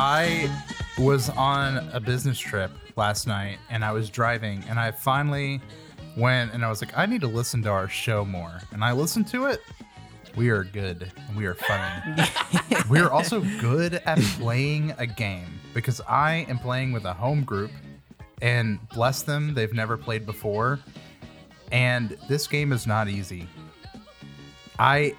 I was on a business trip last night and I was driving and I finally went and I was like, I need to listen to our show more. And I listened to it. We are good. We are funny. We are also good at playing a game because I am playing with a home group and bless them, they've never played before. And this game is not easy. How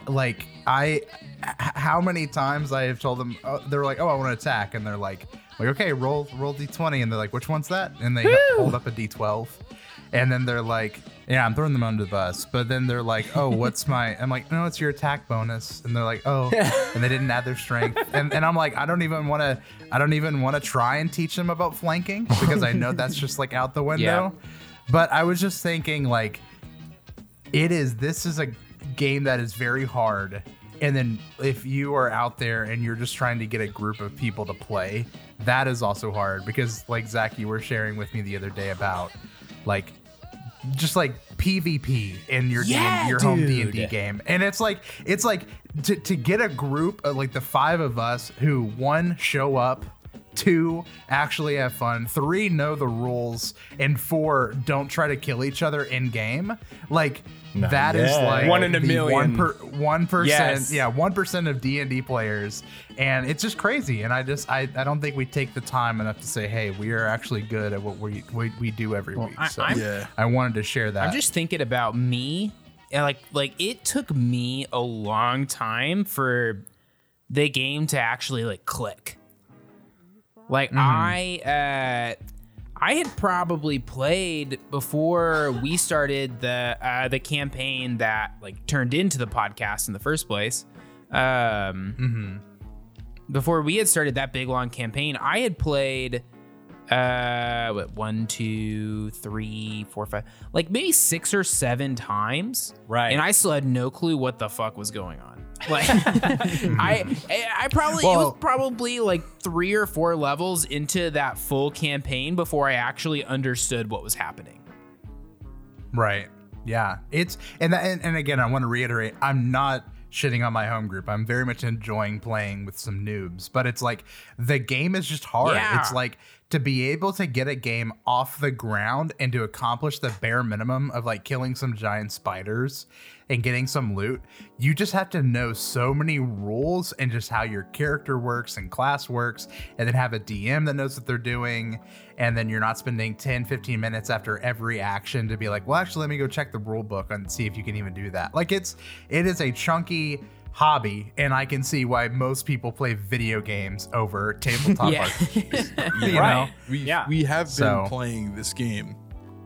many times I have told them, they're like, oh, I want to attack. And they're like, okay, roll D20. And they're like, which one's that? And they hold up a D12. And then they're like, yeah, I'm throwing them under the bus. But then they're like, oh, what's my... I'm like, no, it's your attack bonus. And they're like, oh, and they didn't add their strength. And I'm like, I don't even want to try and teach them about flanking because I know that's just like out the window. Yeah. But I was just thinking like, this is a game that is very hard. And then if you are out there and you're just trying to get a group of people to play, that is also hard because like Zach, you were sharing with me the other day about like just like PvP in your home D&D game. And it's like to get a group of like the five of us who one show up, two, actually have fun, three, know the rules, and four, don't try to kill each other in game. Like is like one in a million, 1%. Yes. 1% of D&D players, and it's just crazy. And I don't think we take the time enough to say, hey, we are actually good at what we do every week. So I wanted to share that. I'm just thinking about me, and like it took me a long time for the game to actually like click. Like I had probably played before we started the campaign that like turned into the podcast in the first place. Before we had started that big long campaign, I had played 1, 2, 3, 4, 5, like maybe 6 or 7 times. Right. And I still had no clue what the fuck was going on. Like I probably it was probably like 3 or 4 levels into that full campaign before I actually understood what was happening. Right. Yeah. It's and again, I want to reiterate, I'm not shitting on my home group. I'm very much enjoying playing with some noobs, but it's like the game is just hard. Yeah. It's like to be able to get a game off the ground and to accomplish the bare minimum of like killing some giant spiders and getting some loot, you just have to know so many rules and just how your character works and class works, and then have a DM that knows what they're doing. And then you're not spending 10, 15 minutes after every action to be like, well, actually, let me go check the rule book and see if you can even do that. Like it is a chunky hobby, and I can see why most people play video games over tabletop RPGs. Right. We have been playing this game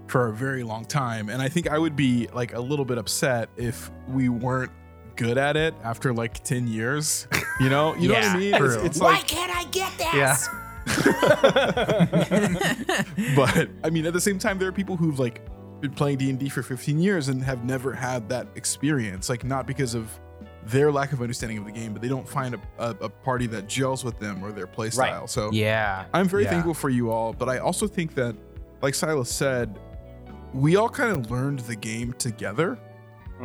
for a very long time, and I think I would be like a little bit upset if we weren't good at it after like 10 years. You know what I mean? It's why can't I get this? Yeah. But I mean, at the same time, there are people who've like been playing D&D for 15 years and have never had that experience. Like not because of their lack of understanding of the game, but they don't find a party that gels with them or their play style. Right. So I'm very thankful for you all, but I also think that, like Silas said, we all kind of learned the game together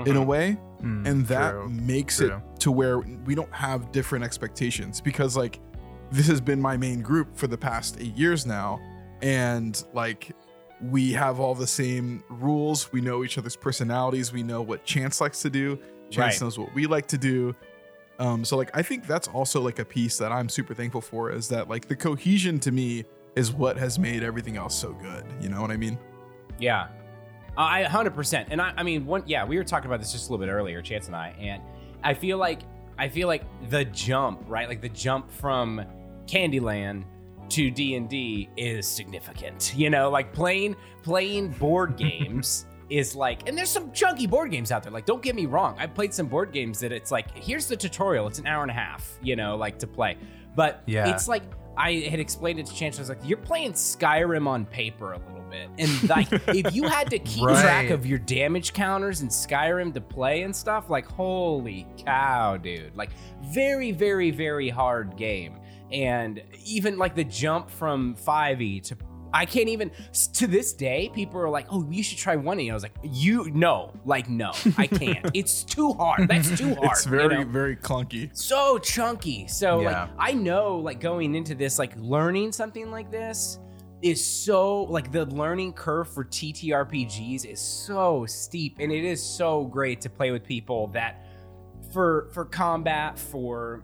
in a way, and that makes it to where we don't have different expectations, because like this has been my main group for the past 8 years now, and like we have all the same rules, we know each other's personalities, we know what Chance likes to do. Chance knows what we like to do. So like, I think that's also like a piece that I'm super thankful for, is that like the cohesion to me is what has made everything else so good. You know what I mean? Yeah, 100%. And I mean, we were talking about this just a little bit earlier, Chance and I, and I feel like the jump, right? Like the jump from Candyland to D&D is significant, you know, like playing board games is like, and there's some chunky board games out there. Like, don't get me wrong. I've played some board games that it's like, here's the tutorial. It's an hour and a half, you know, like to play. But it's like, I had explained it to Chance. I was like, you're playing Skyrim on paper a little bit. And like, if you had to keep track of your damage counters in Skyrim to play and stuff, like, holy cow, dude. Like, very, very, very hard game. And even like the jump from 5e to I can't even, to this day, people are like, oh, you should try one E. I was like, no, I can't. It's too hard. That's too hard. It's very, very clunky. So chunky. So like, I know like going into this, like learning something like this is so, like the learning curve for TTRPGs is so steep, and it is so great to play with people that for combat, for,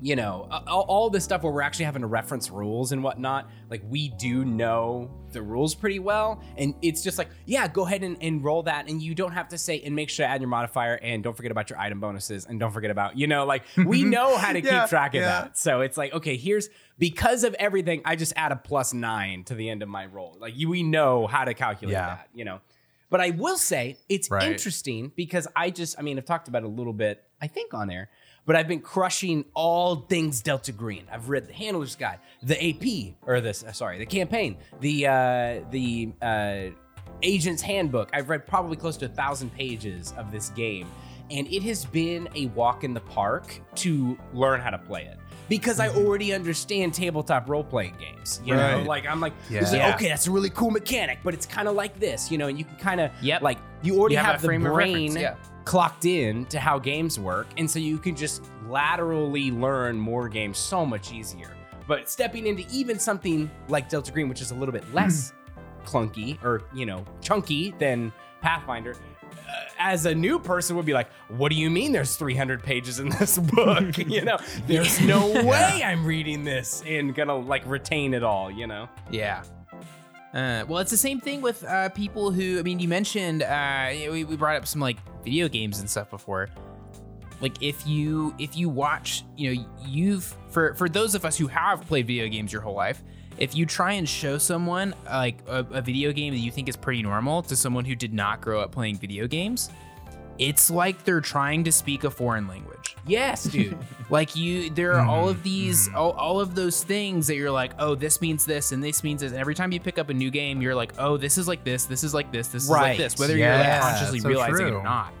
you know, all this stuff where we're actually having to reference rules and whatnot, like we do know the rules pretty well, and it's just like, yeah, go ahead and roll that, and you don't have to say, and make sure to add your modifier, and don't forget about your item bonuses, and don't forget about, you know, like we know how to keep track of that. So it's like, okay, here's, because of everything, I just add a +9 to the end of my roll. Like we know how to calculate that, you know. But I will say it's interesting because I've talked about it a little bit, I think, on air, but I've been crushing all things Delta Green. I've read the Handler's Guide, the campaign, the Agent's Handbook. I've read probably close to 1,000 pages of this game, and it has been a walk in the park to learn how to play it because I already understand tabletop role-playing games. You know, like I'm like, okay, that's a really cool mechanic, but it's kind of like this, you know, and you can kind of like you already have the brain clocked in to how games work, and so you can just laterally learn more games so much easier. But stepping into even something like Delta Green, which is a little bit less clunky or, you know, chunky than Pathfinder, as a new person would be like, what do you mean there's 300 pages in this book? You know, there's no way I'm reading this and gonna like retain it all, you know? Yeah. Well, it's the same thing with people who, I mean, you mentioned, we brought up some like video games and stuff before. Like if you watch, you know, for those of us who have played video games your whole life, if you try and show someone like a video game that you think is pretty normal to someone who did not grow up playing video games, it's like they're trying to speak a foreign language. Yes, dude. Like there are all of these, all of those things that you're like, oh, this means this and this means this. And every time you pick up a new game, you're like, oh, this is like this. This is like this. This is like this. Whether you're like consciously realizing it or not.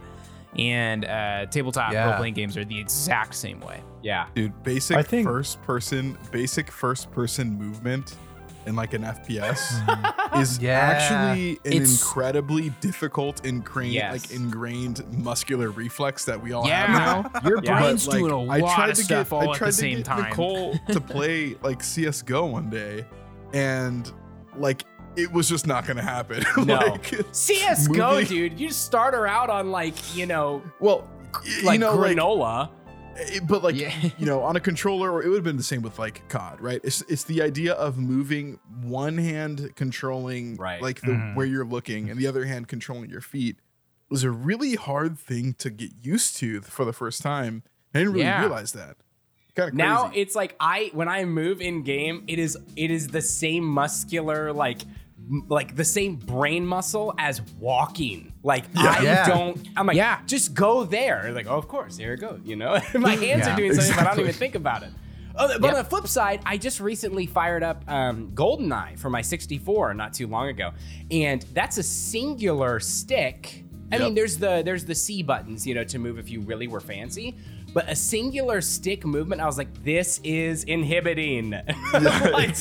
And tabletop role-playing games are the exact same way. Yeah, dude. Basic first-person movement in like an FPS is actually an incredibly difficult ingrained muscular reflex that we all have now. Your brain's doing a lot of stuff all at the same time. I tried to get Nicole to play like CSGO one day, and like it was just not going to happen. No, like, CSGO, dude. You start her out on like, you know, granola. Like, but like, you know, on a controller, or it would have been the same with like COD, right? It's the idea of moving, one hand controlling like the where you're looking and the other hand controlling your feet, was a really hard thing to get used to for the first time. I didn't really realize that. Kinda crazy. Now it's like when I move in game, it is the same muscular like the same brain muscle as walking. Like I'm like, just go there. Like, oh, of course, here it goes. You know, my hands are doing something, but I don't even think about it. But on the flip side, I just recently fired up GoldenEye for my 64 not too long ago, and that's a singular stick. I mean, there's the C buttons, you know, to move if you really were fancy. But a singular stick movement, I was like, this is inhibiting. like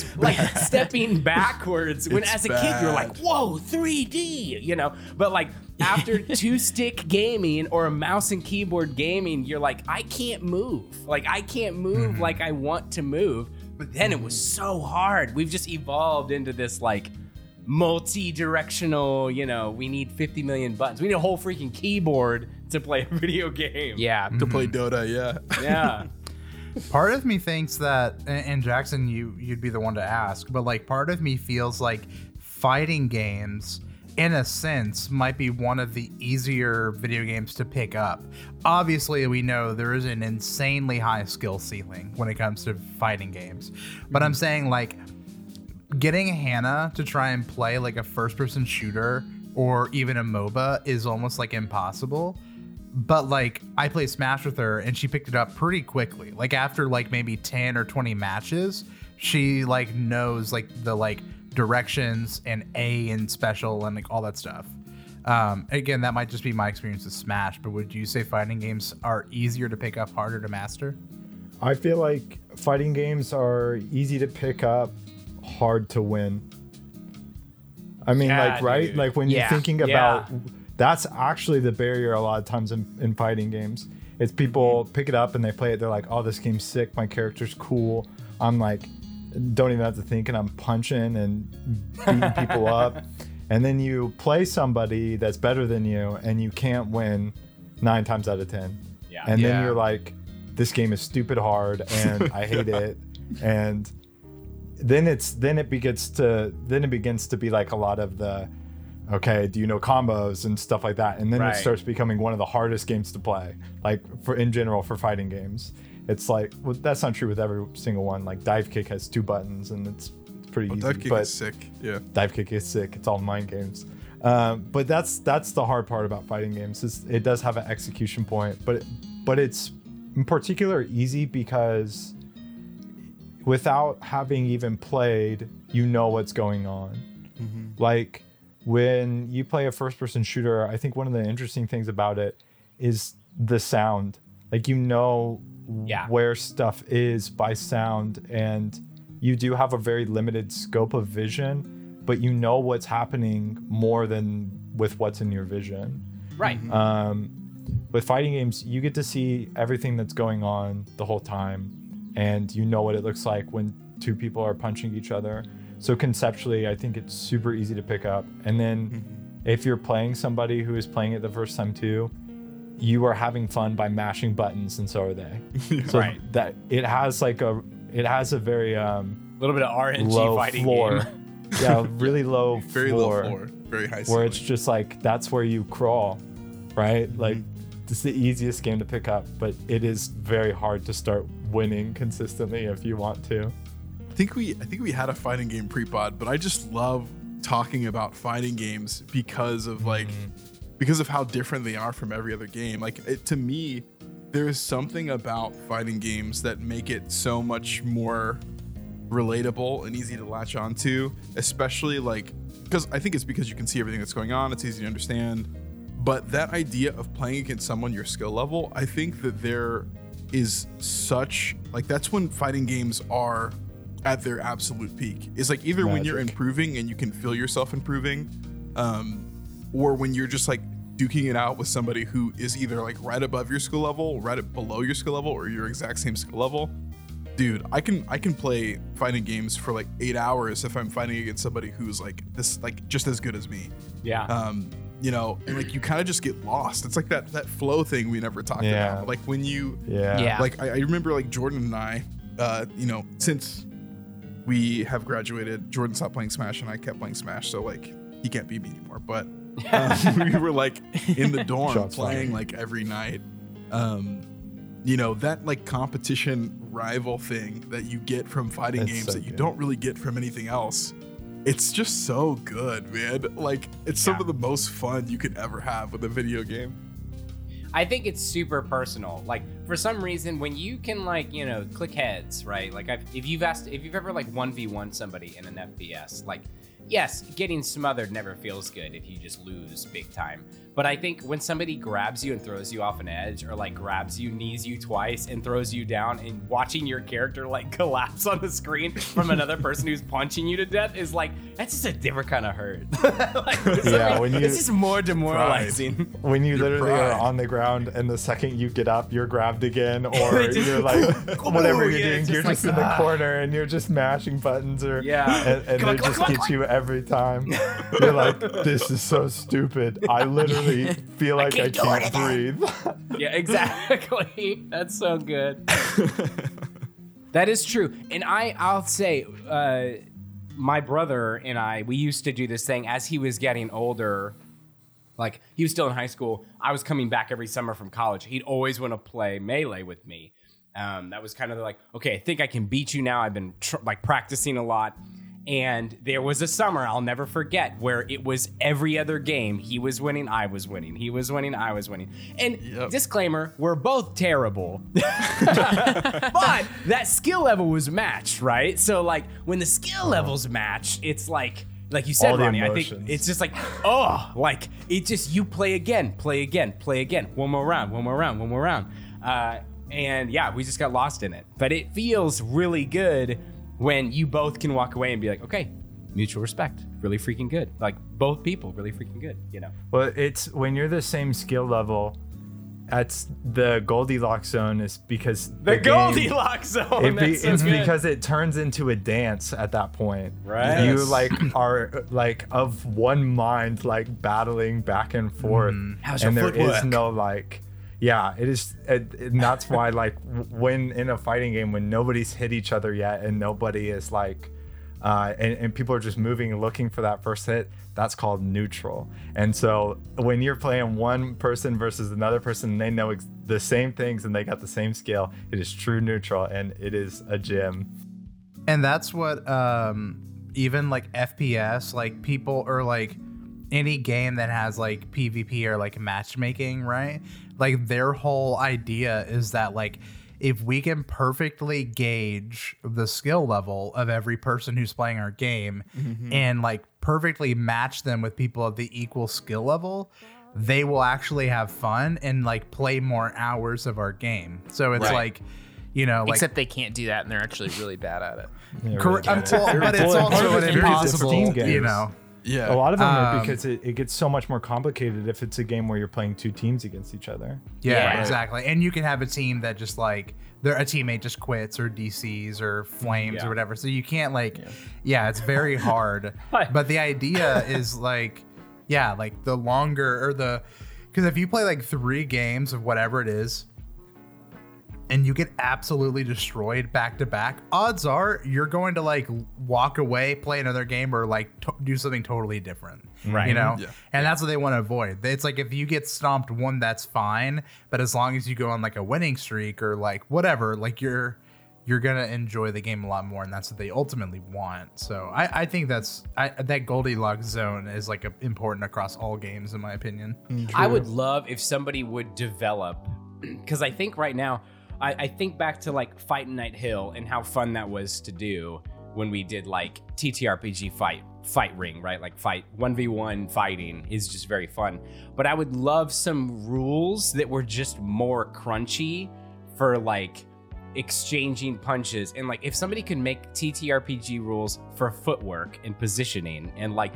stepping backwards. When as a kid, you're like, whoa, 3D, you know? But like after two-stick gaming or a mouse and keyboard gaming, you're like, I can't move. Like I can't move like I want to move. But then it was so hard. We've just evolved into this like multi-directional, you know, we need 50 million buttons. We need a whole freaking keyboard to play a video game. Yeah. To play Dota, yeah. Part of me thinks that, and Jackson, you'd be the one to ask, but like part of me feels like fighting games, in a sense, might be one of the easier video games to pick up. Obviously, we know there is an insanely high skill ceiling when it comes to fighting games. But I'm saying like, getting Hannah to try and play like a first-person shooter or even a MOBA is almost like impossible. But like I played Smash with her and she picked it up pretty quickly. Like after like maybe 10 or 20 matches, she like knows like the like directions and A and special and like all that stuff. Again, that might just be my experience with Smash, but would you say fighting games are easier to pick up, harder to master? I feel like fighting games are easy to pick up, hard to win. I mean, yeah, like, right? Dude. Like when you're thinking about, that's actually the barrier a lot of times in fighting games. It's people pick it up and they play it. They're like, oh, this game's sick. My character's cool. I'm like, don't even have to think. And I'm punching and beating people up. And then you play somebody that's better than you and you can't win 9 times out of 10. Yeah. And then you're like, this game is stupid hard and I hate it. And then it begins to be like a lot of the, okay, do you know combos and stuff like that? And then it starts becoming one of the hardest games to play, like for in general for fighting games. It's like, well, that's not true with every single one. Like Dive Kick has 2 buttons and it's pretty easy. Dive Kick is sick. Yeah. Dive Kick is sick. It's all mind games. But that's the hard part about fighting games. It does have an execution point, but it's in particular easy because without having even played, you know what's going on. Mm-hmm. Like when you play a first-person shooter, I think one of the interesting things about it is the sound. Like you know where stuff is by sound, and you do have a very limited scope of vision, but you know what's happening more than with what's in your vision. Right. With fighting games, you get to see everything that's going on the whole time, and you know what it looks like when two people are punching each other. So conceptually, I think it's super easy to pick up. And then if you're playing somebody who is playing it the first time too, you are having fun by mashing buttons, and so are they. So that it has a very little bit of RNG fighting floor. Game. Yeah, really low very floor. Very low floor, very high ceiling. Where it's just like that's where you crawl, right? Mm-hmm. Like it's the easiest game to pick up, but it is very hard to start winning consistently if you want to. I think we had a fighting game pre-pod, but I just love talking about fighting games because of because of how different they are from every other game. Like to me, there is something about fighting games that make it so much more relatable and easy to latch onto, especially like, because I think it's because you can see everything that's going on. It's easy to understand. But that idea of playing against someone your skill level, I think that there is such, like, that's when fighting games are at their absolute peak. It's like either magic. When you're improving and you can feel yourself improving, or when you're just like duking it out with somebody who is either like right above your skill level, right below your skill level, or your exact same skill level. Dude, I can play fighting games for like 8 hours if I'm fighting against somebody who's like this, like just as good as me. Yeah. You know, and like you kind of just get lost. It's like that flow thing we never talked about. Like when you, like I remember like Jordan and I, you know, since we have graduated, Jordan stopped playing Smash and I kept playing Smash. So like he can't beat me anymore, but we were like in the dorm playing like every night. You know, that like competition rival thing that you get from fighting games that you don't really get from anything else. It's just so good, man. Like it's some of the most fun you could ever have with a video game. I think it's super personal. Like for some reason, when you can like, you know, click heads, right? Like if you've ever like 1v1 somebody in an FPS, like yes, getting smothered never feels good if you just lose big time. But I think when somebody grabs you and throws you off an edge, or like grabs you, knees you twice and throws you down, and watching your character like collapse on the screen from another person who's punching you to death is like, that's just a different kind of hurt. Like, it's just more demoralizing. When you literally are on the ground and the second you get up, you're grabbed again, or just, you're like, whatever you're doing, you're just in the corner and you're just mashing buttons or, and they just get you every time. You're like, this is so stupid. I literally feel like I can't breathe. Yeah, exactly. That's so good. That is true. And I'll say, my brother and I, we used to do this thing as he was getting older. Like he was still in high school. I was coming back every summer from college. He'd always want to play Melee with me. That was kind of like, okay, I think I can beat you now. I've been practicing a lot. And there was a summer I'll never forget where it was every other game. He was winning, I was winning. He was winning, I was winning. And disclaimer, we're both terrible. But that skill level was matched, right? So like when the skill level's matched, it's like you said, Ronnie, I think it's just like, oh, like it just, you play again. One more round. And yeah, we just got lost in it. But it feels really good when you both can walk away and be like, okay, mutual respect. Really freaking good. Like, both people really freaking good, you know? Well, it's when you're the same skill level, that's the Goldilocks zone is because... The Goldilocks game, zone! It's because it turns into a dance at that point. Right. You, like, are, like, of one mind, like, battling back and forth. How's and your there footwork? Is no, like... Yeah, it is, and that's why, like, when in a fighting game, when nobody's hit each other yet and nobody is, like... and people are just moving and looking for that first hit, that's called neutral. And so when you're playing one person versus another person, and they know the same things and they got the same skill, it is true neutral, and it is a gym. And that's what even like FPS, like people, or like any game that has like PvP or like matchmaking, right? Like their whole idea is that like, if we can perfectly gauge the skill level of every person who's playing our game and like perfectly match them with people of the equal skill level, they will actually have fun and like play more hours of our game. So it's like, you know, like, except they can't do that and they're actually really bad at it. Correct. Really but it's also an impossible, you know. Yeah. A lot of them are because it gets so much more complicated if it's a game where you're playing two teams against each other. Yeah, exactly. And you can have a team that just like a teammate just quits or DCs or flames or whatever. So you can't like, it's very hard. But the idea is like, like the longer or because if you play like three games of whatever it is, and you get absolutely destroyed back to back, odds are you're going to like walk away, play another game, or like do something totally different, right? You know, and that's what they want to avoid. It's like if you get stomped one, that's fine, but as long as you go on like a winning streak or like whatever, like you're gonna enjoy the game a lot more, and that's what they ultimately want. So I think that Goldilocks zone is like important across all games, in my opinion. True. I would love if somebody would develop, because I think right now. I think back to like Fight Night Hill and how fun that was to do when we did like TTRPG fight ring, right? Like fight 1v1 fighting is just very fun. But I would love some rules that were just more crunchy for like exchanging punches. And like if somebody could make TTRPG rules for footwork and positioning and like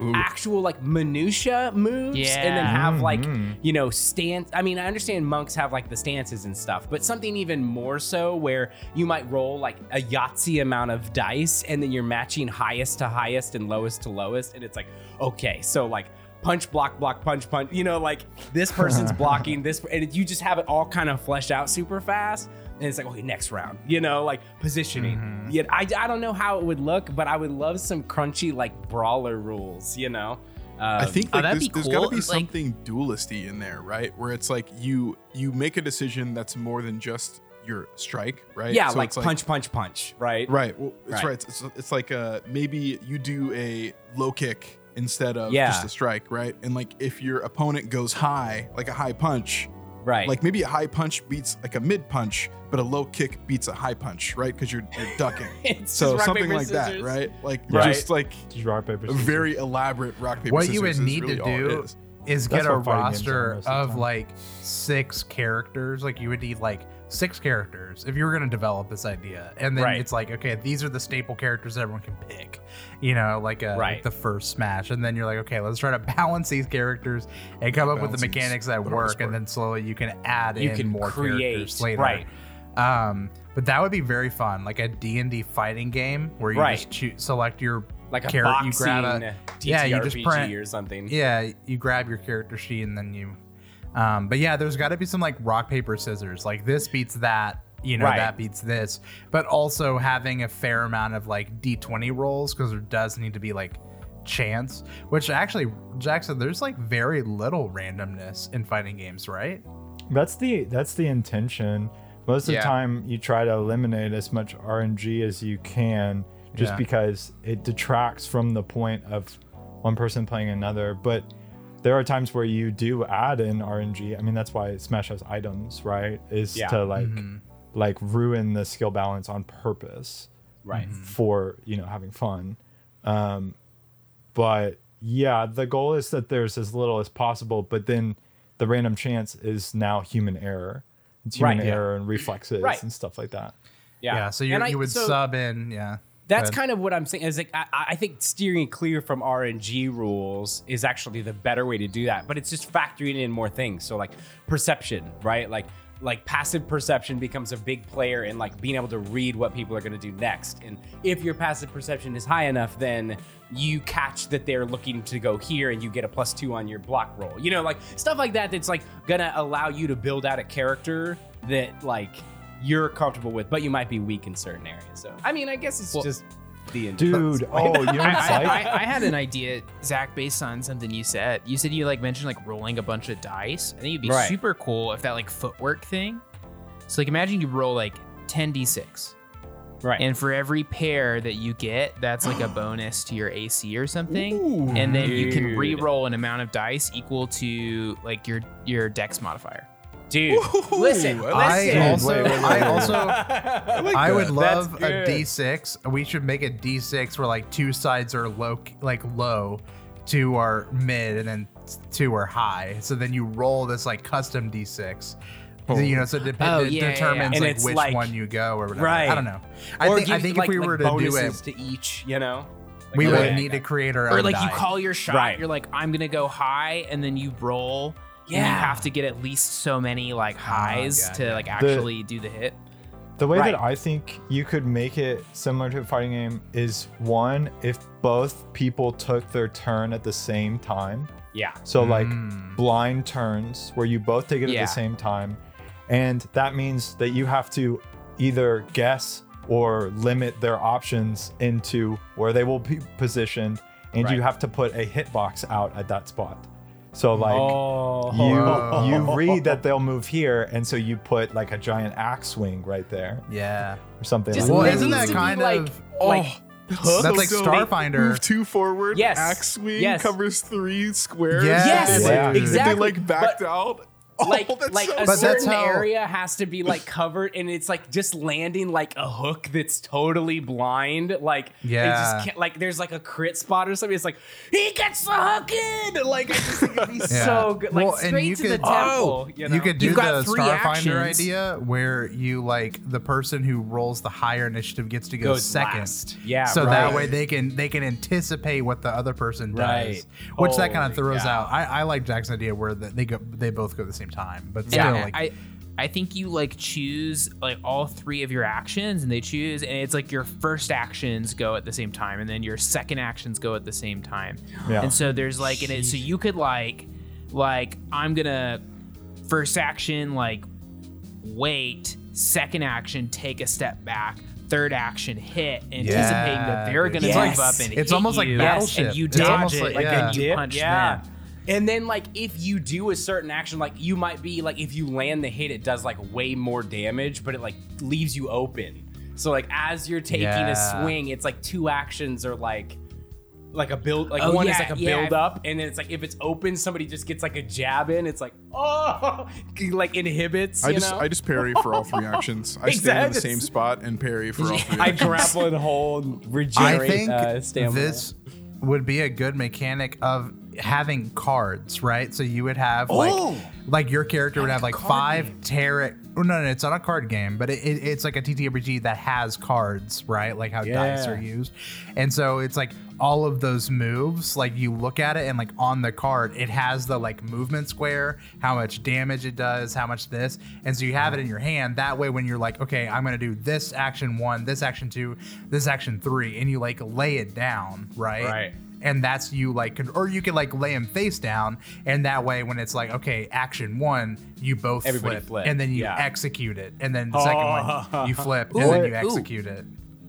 Ooh. Actual like minutia moves and then have like, you know, stance. I mean, I understand monks have like the stances and stuff, but something even more so where you might roll like a Yahtzee amount of dice and then you're matching highest to highest and lowest to lowest. And it's like, okay, so like punch, block, punch, you know, like this person's blocking this. And you just have it all kind of fleshed out super fast. And it's like, okay, next round, you know, like positioning. Yet I don't know how it would look, but I would love some crunchy like brawler rules, you know. I think like, there's got to be something like, duelisty in there, right? Where it's like you make a decision that's more than just your strike, right? Yeah, so like, it's like punch, right? Right. Well, it's right. It's like maybe you do a low kick instead of just a strike, right? And like if your opponent goes high, like a high punch. Right. Like maybe a high punch beats like a mid punch, but a low kick beats a high punch, right? Because you're ducking. So rock, something paper, like scissors. That, right? Like just like rock, paper, a very elaborate rock, paper, what scissors. What you would need really to do is get a roster of like 6 characters. Like you would need like 6 characters if you were going to develop this idea. And then it's like, okay, these are the staple characters everyone can pick, you know, like like the first Smash. And then you're like, okay, let's try to balance these characters and come up with the mechanics that work. And then slowly you can add in more characters later. Right. But that would be very fun. Like a D&D fighting game where you just select your like character. You grab a TTRPG or something. Yeah, you grab your character sheet and then you... but yeah, there's got to be some like rock, paper, scissors, like this beats that, you know, that beats this, but also having a fair amount of like D20 rolls because there does need to be like chance, which actually, Jackson, there's like very little randomness in fighting games, right? That's the intention. Most of the time you try to eliminate as much RNG as you can just because it detracts from the point of one person playing another. But there are times where you do add in RNG. I mean, that's why Smash has items, right? Is to like ruin the skill balance on purpose, right? For, you know, having fun. But yeah, the goal is that there's as little as possible, but then the random chance is now human error. It's human error and reflexes and stuff like that. Yeah. So you would sub in. That's kind of what I'm saying. Is like I think steering clear from RNG rules is actually the better way to do that. But it's just factoring in more things. So like perception, right? Like passive perception becomes a big player in like being able to read what people are going to do next. And if your passive perception is high enough, then you catch that they're looking to go here and you get a +2 on your block roll. You know, like stuff like that. That's like going to allow you to build out a character that like you're comfortable with, but you might be weak in certain areas. So, I mean, I guess it's just the end. Dude. Oh, you know, I had an idea, Zach, based on something you said. You said you like mentioned like rolling a bunch of dice. I think it'd be super cool if that like footwork thing. So like imagine you roll like 10d6. Right. And for every pair that you get, that's like a bonus to your AC or something. Ooh, and then you can re-roll an amount of dice equal to like your dex modifier. Dude, listen. I would love a D6. We should make a D6 where like two sides are low, two are mid, and then two are high. So then you roll this like custom D6. So, you know, so determines like which one you go or whatever. Right. I don't know. I think if we were to do it to each, you know. Like, we would need to create our own. Or like you call your shot, you're like, I'm gonna go high, and then you roll. Yeah. And you have to get at least so many like highs to like actually do the hit. The way that I think you could make it similar to a fighting game is one, if both people took their turn at the same time. Yeah. So like blind turns where you both take it at the same time. And that means that you have to either guess or limit their options into where they will be positioned. And you have to put a hitbox out at that spot. So like you read that they'll move here, and so you put like a giant axe swing right there. Yeah, or something. Just like that. Isn't that kind of that's like Starfinder? Move two forward. Yes. Axe swing covers three squares. Yes. Exactly. They like backed out. That's how area has to be like covered, and it's like just landing like a hook that's totally blind. Like it just can't, like there's like a crit spot or something. It's like he gets the hook in. Like I just think it'd be so good. Like straight to the temple. You know? You could do the Starfinder idea where you like the person who rolls the higher initiative gets to go second. Last. Yeah. So that way they can anticipate what the other person does, which that kind of throws out. I like Jack's idea where they both go the same time, but still, like I think you like choose like all three of your actions, and they choose, and it's like your first actions go at the same time, and then your second actions go at the same time, and so there's like, and so you could like I'm gonna first action like wait, second action take a step back, third action hit, anticipating that they're gonna move up, and it's hit almost you, like Battleship, and you dodge it, like and you punch them. And then, like, if you do a certain action, like, you might be, like, if you land the hit, it does, like, way more damage, but it, like, leaves you open. So, like, as you're taking a swing, it's, like, two actions are, like a build, like one is like a build up, and it's like if it's open, somebody just gets like a jab in. It's like like inhibits. I just parry for all three actions. I stay in the same spot and parry for all three. I grapple and hold, regenerate. I think stamina. This would be a good mechanic of having cards, right? So you would have like your character would have like five tarot. Oh, no, it's not a card game, but it's like a TTRPG that has cards, right? Like how dice are used. And so it's like all of those moves, like you look at it and like on the card, it has the like movement square, how much damage it does, how much this. And so you have it in your hand. That way when you're like, okay, I'm going to do this action one, this action two, this action three, and you like lay it down, right? Right. And that's you like, or you can like lay them face down, and that way when it's like, okay, action one, you both flip, and then you execute it, and then the second one you flip, and then you execute it.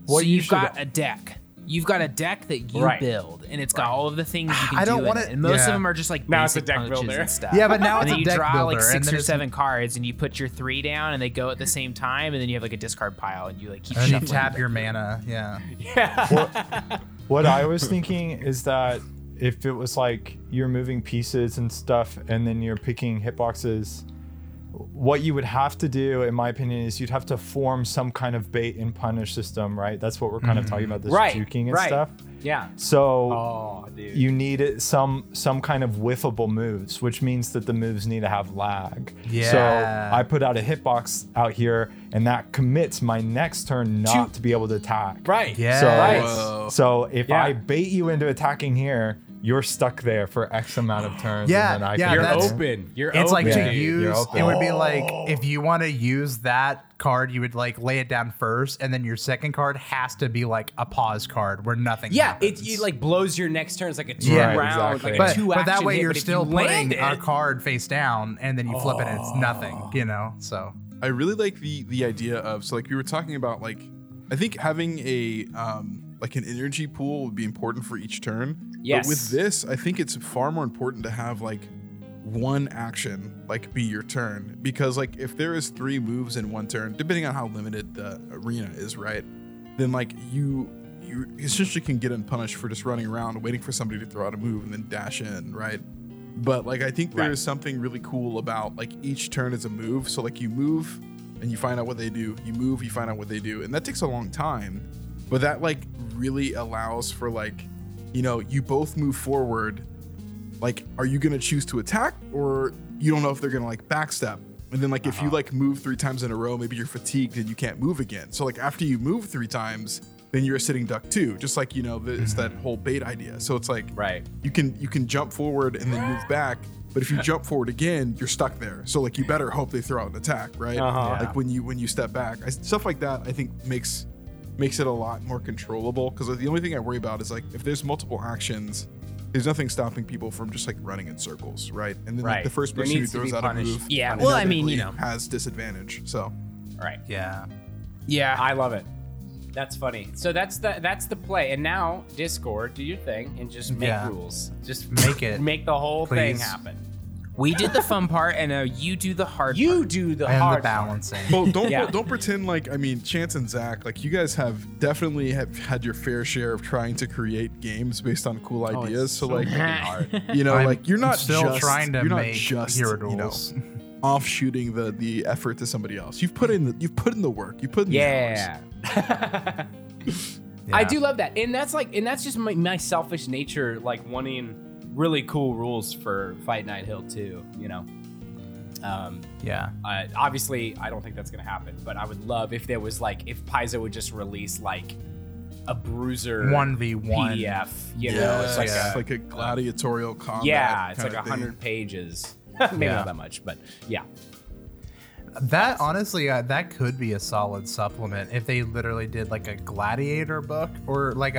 So you've got a deck. You've got a deck that you build, and it's got all of the things you can do in it. And most of them are just like now basic punches and stuff. Yeah, but now it's a deck builder. And then you draw like six or seven cards, and you put your three down, and they go at the same time, and then you have like a discard pile, and you like keep shuffling. And you tap your mana. Yeah. What I was thinking is that if it was like you're moving pieces and stuff, and then you're picking hitboxes, what you would have to do, in my opinion, is you'd have to form some kind of bait and punish system, right? That's what we're kind of talking about, this juking and stuff. Yeah. So you need some kind of whiffable moves, which means that the moves need to have lag. Yeah. So I put out a hitbox out here. and that commits my next turn not to be able to attack. Right. Yeah. So if I bait you into attacking here, you're stuck there for X amount of turns. Yeah. And then You're open. It would be like, if you want to use that card, you would like lay it down first, and then your second card has to be like a pause card where nothing happens. It like blows your next turn. It's like a two round, exactly. Like a two action. But that way you're still playing a card face down, and then you flip it and it's nothing, you know? So I really like the idea of, so like we were talking about, like, I think having a, like an energy pool would be important for each turn. Yes. But with this, I think it's far more important to have like one action, like be your turn, because like if there is three moves in one turn, depending on how limited the arena is, right? Then like you essentially can get unpunished for just running around waiting for somebody to throw out a move and then dash in, right? But like I think there is something really cool about like each turn is a move. So like you move and you find out what they do. You move, you find out what they do, and that takes a long time. But that like really allows for like, you know, you both move forward. Like, are you going to choose to attack, or you don't know if they're going to like backstep? And then like, if you like move three times in a row, maybe you're fatigued and you can't move again. So like after you move three times, then you're a sitting duck too. Just like, you know, it's that whole bait idea. So it's like, you can jump forward and then move back. But if you jump forward again, you're stuck there. So like, you better hope they throw out an attack, right? Like when you step back, stuff like that, I think makes it a lot more controllable, because the only thing I worry about is like if there's multiple actions, there's nothing stopping people from just like running in circles, right? And then like the first person who throws out a move has disadvantage. So I love it. That's funny. So that's the play. And now Discord, do your thing and just make rules. Just make it. Make the whole thing happen. We did the fun part, and now you do the hard part. You do the hard balancing. Well, don't pretend like, I mean, Chance and Zach, like you guys have definitely had your fair share of trying to create games based on cool ideas. So like, hard. You know, like you're not just off shooting the effort to somebody else. You've put in the work. You put in the hours. I do love that, and that's just my selfish nature, like wanting really cool rules for Fight Night Hill too, you know. Obviously, I don't think that's gonna happen, but I would love if there was like, if Paizo would just release like a bruiser 1v1 PDF, you know, it's like a gladiatorial combat. Yeah, it's like 100 pages. Maybe not that much, but yeah. That honestly, that could be a solid supplement if they literally did like a gladiator book, or like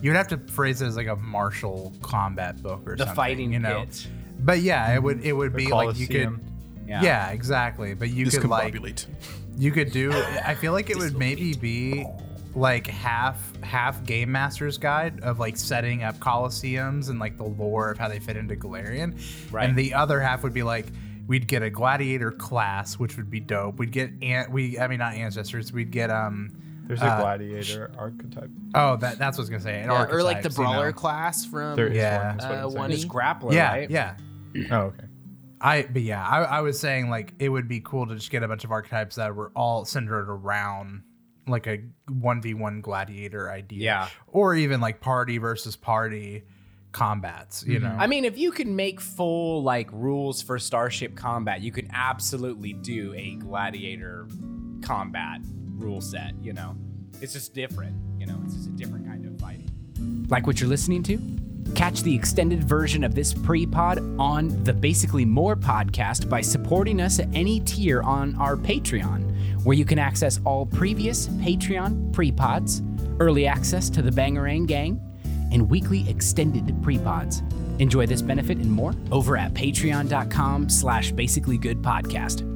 you'd have to phrase it as like a martial combat book or something. The fighting, you know. Pit. But yeah, it would be like you could. Yeah, exactly. But you could like do. I feel like it would maybe be like half Game Master's Guide of like setting up Colosseums and like the lore of how they fit into Galarian, right? And the other half would be like, we'd get a gladiator class, which would be dope. We'd get not ancestors. We'd get there's a gladiator archetype. Oh, that's what I was gonna say. Or like the brawler class from one is grappler. Yeah, right? Yeah. Oh, okay. I was saying like it would be cool to just get a bunch of archetypes that were all centered around like a 1v1 gladiator idea. Yeah. Or even like party versus party combats, you know. I mean, if you can make full like rules for starship combat, you can absolutely do a gladiator combat rule set, you know. It's just different, you know. It's just a different kind of fighting. Like what you're listening to? Catch the extended version of this pre-pod on the Basically More podcast by supporting us at any tier on our Patreon, where you can access all previous Patreon pre-pods, early access to the Bangarang Gang, and weekly extended pre-pods. Enjoy this benefit and more over at patreon.com/basicallygoodpodcast.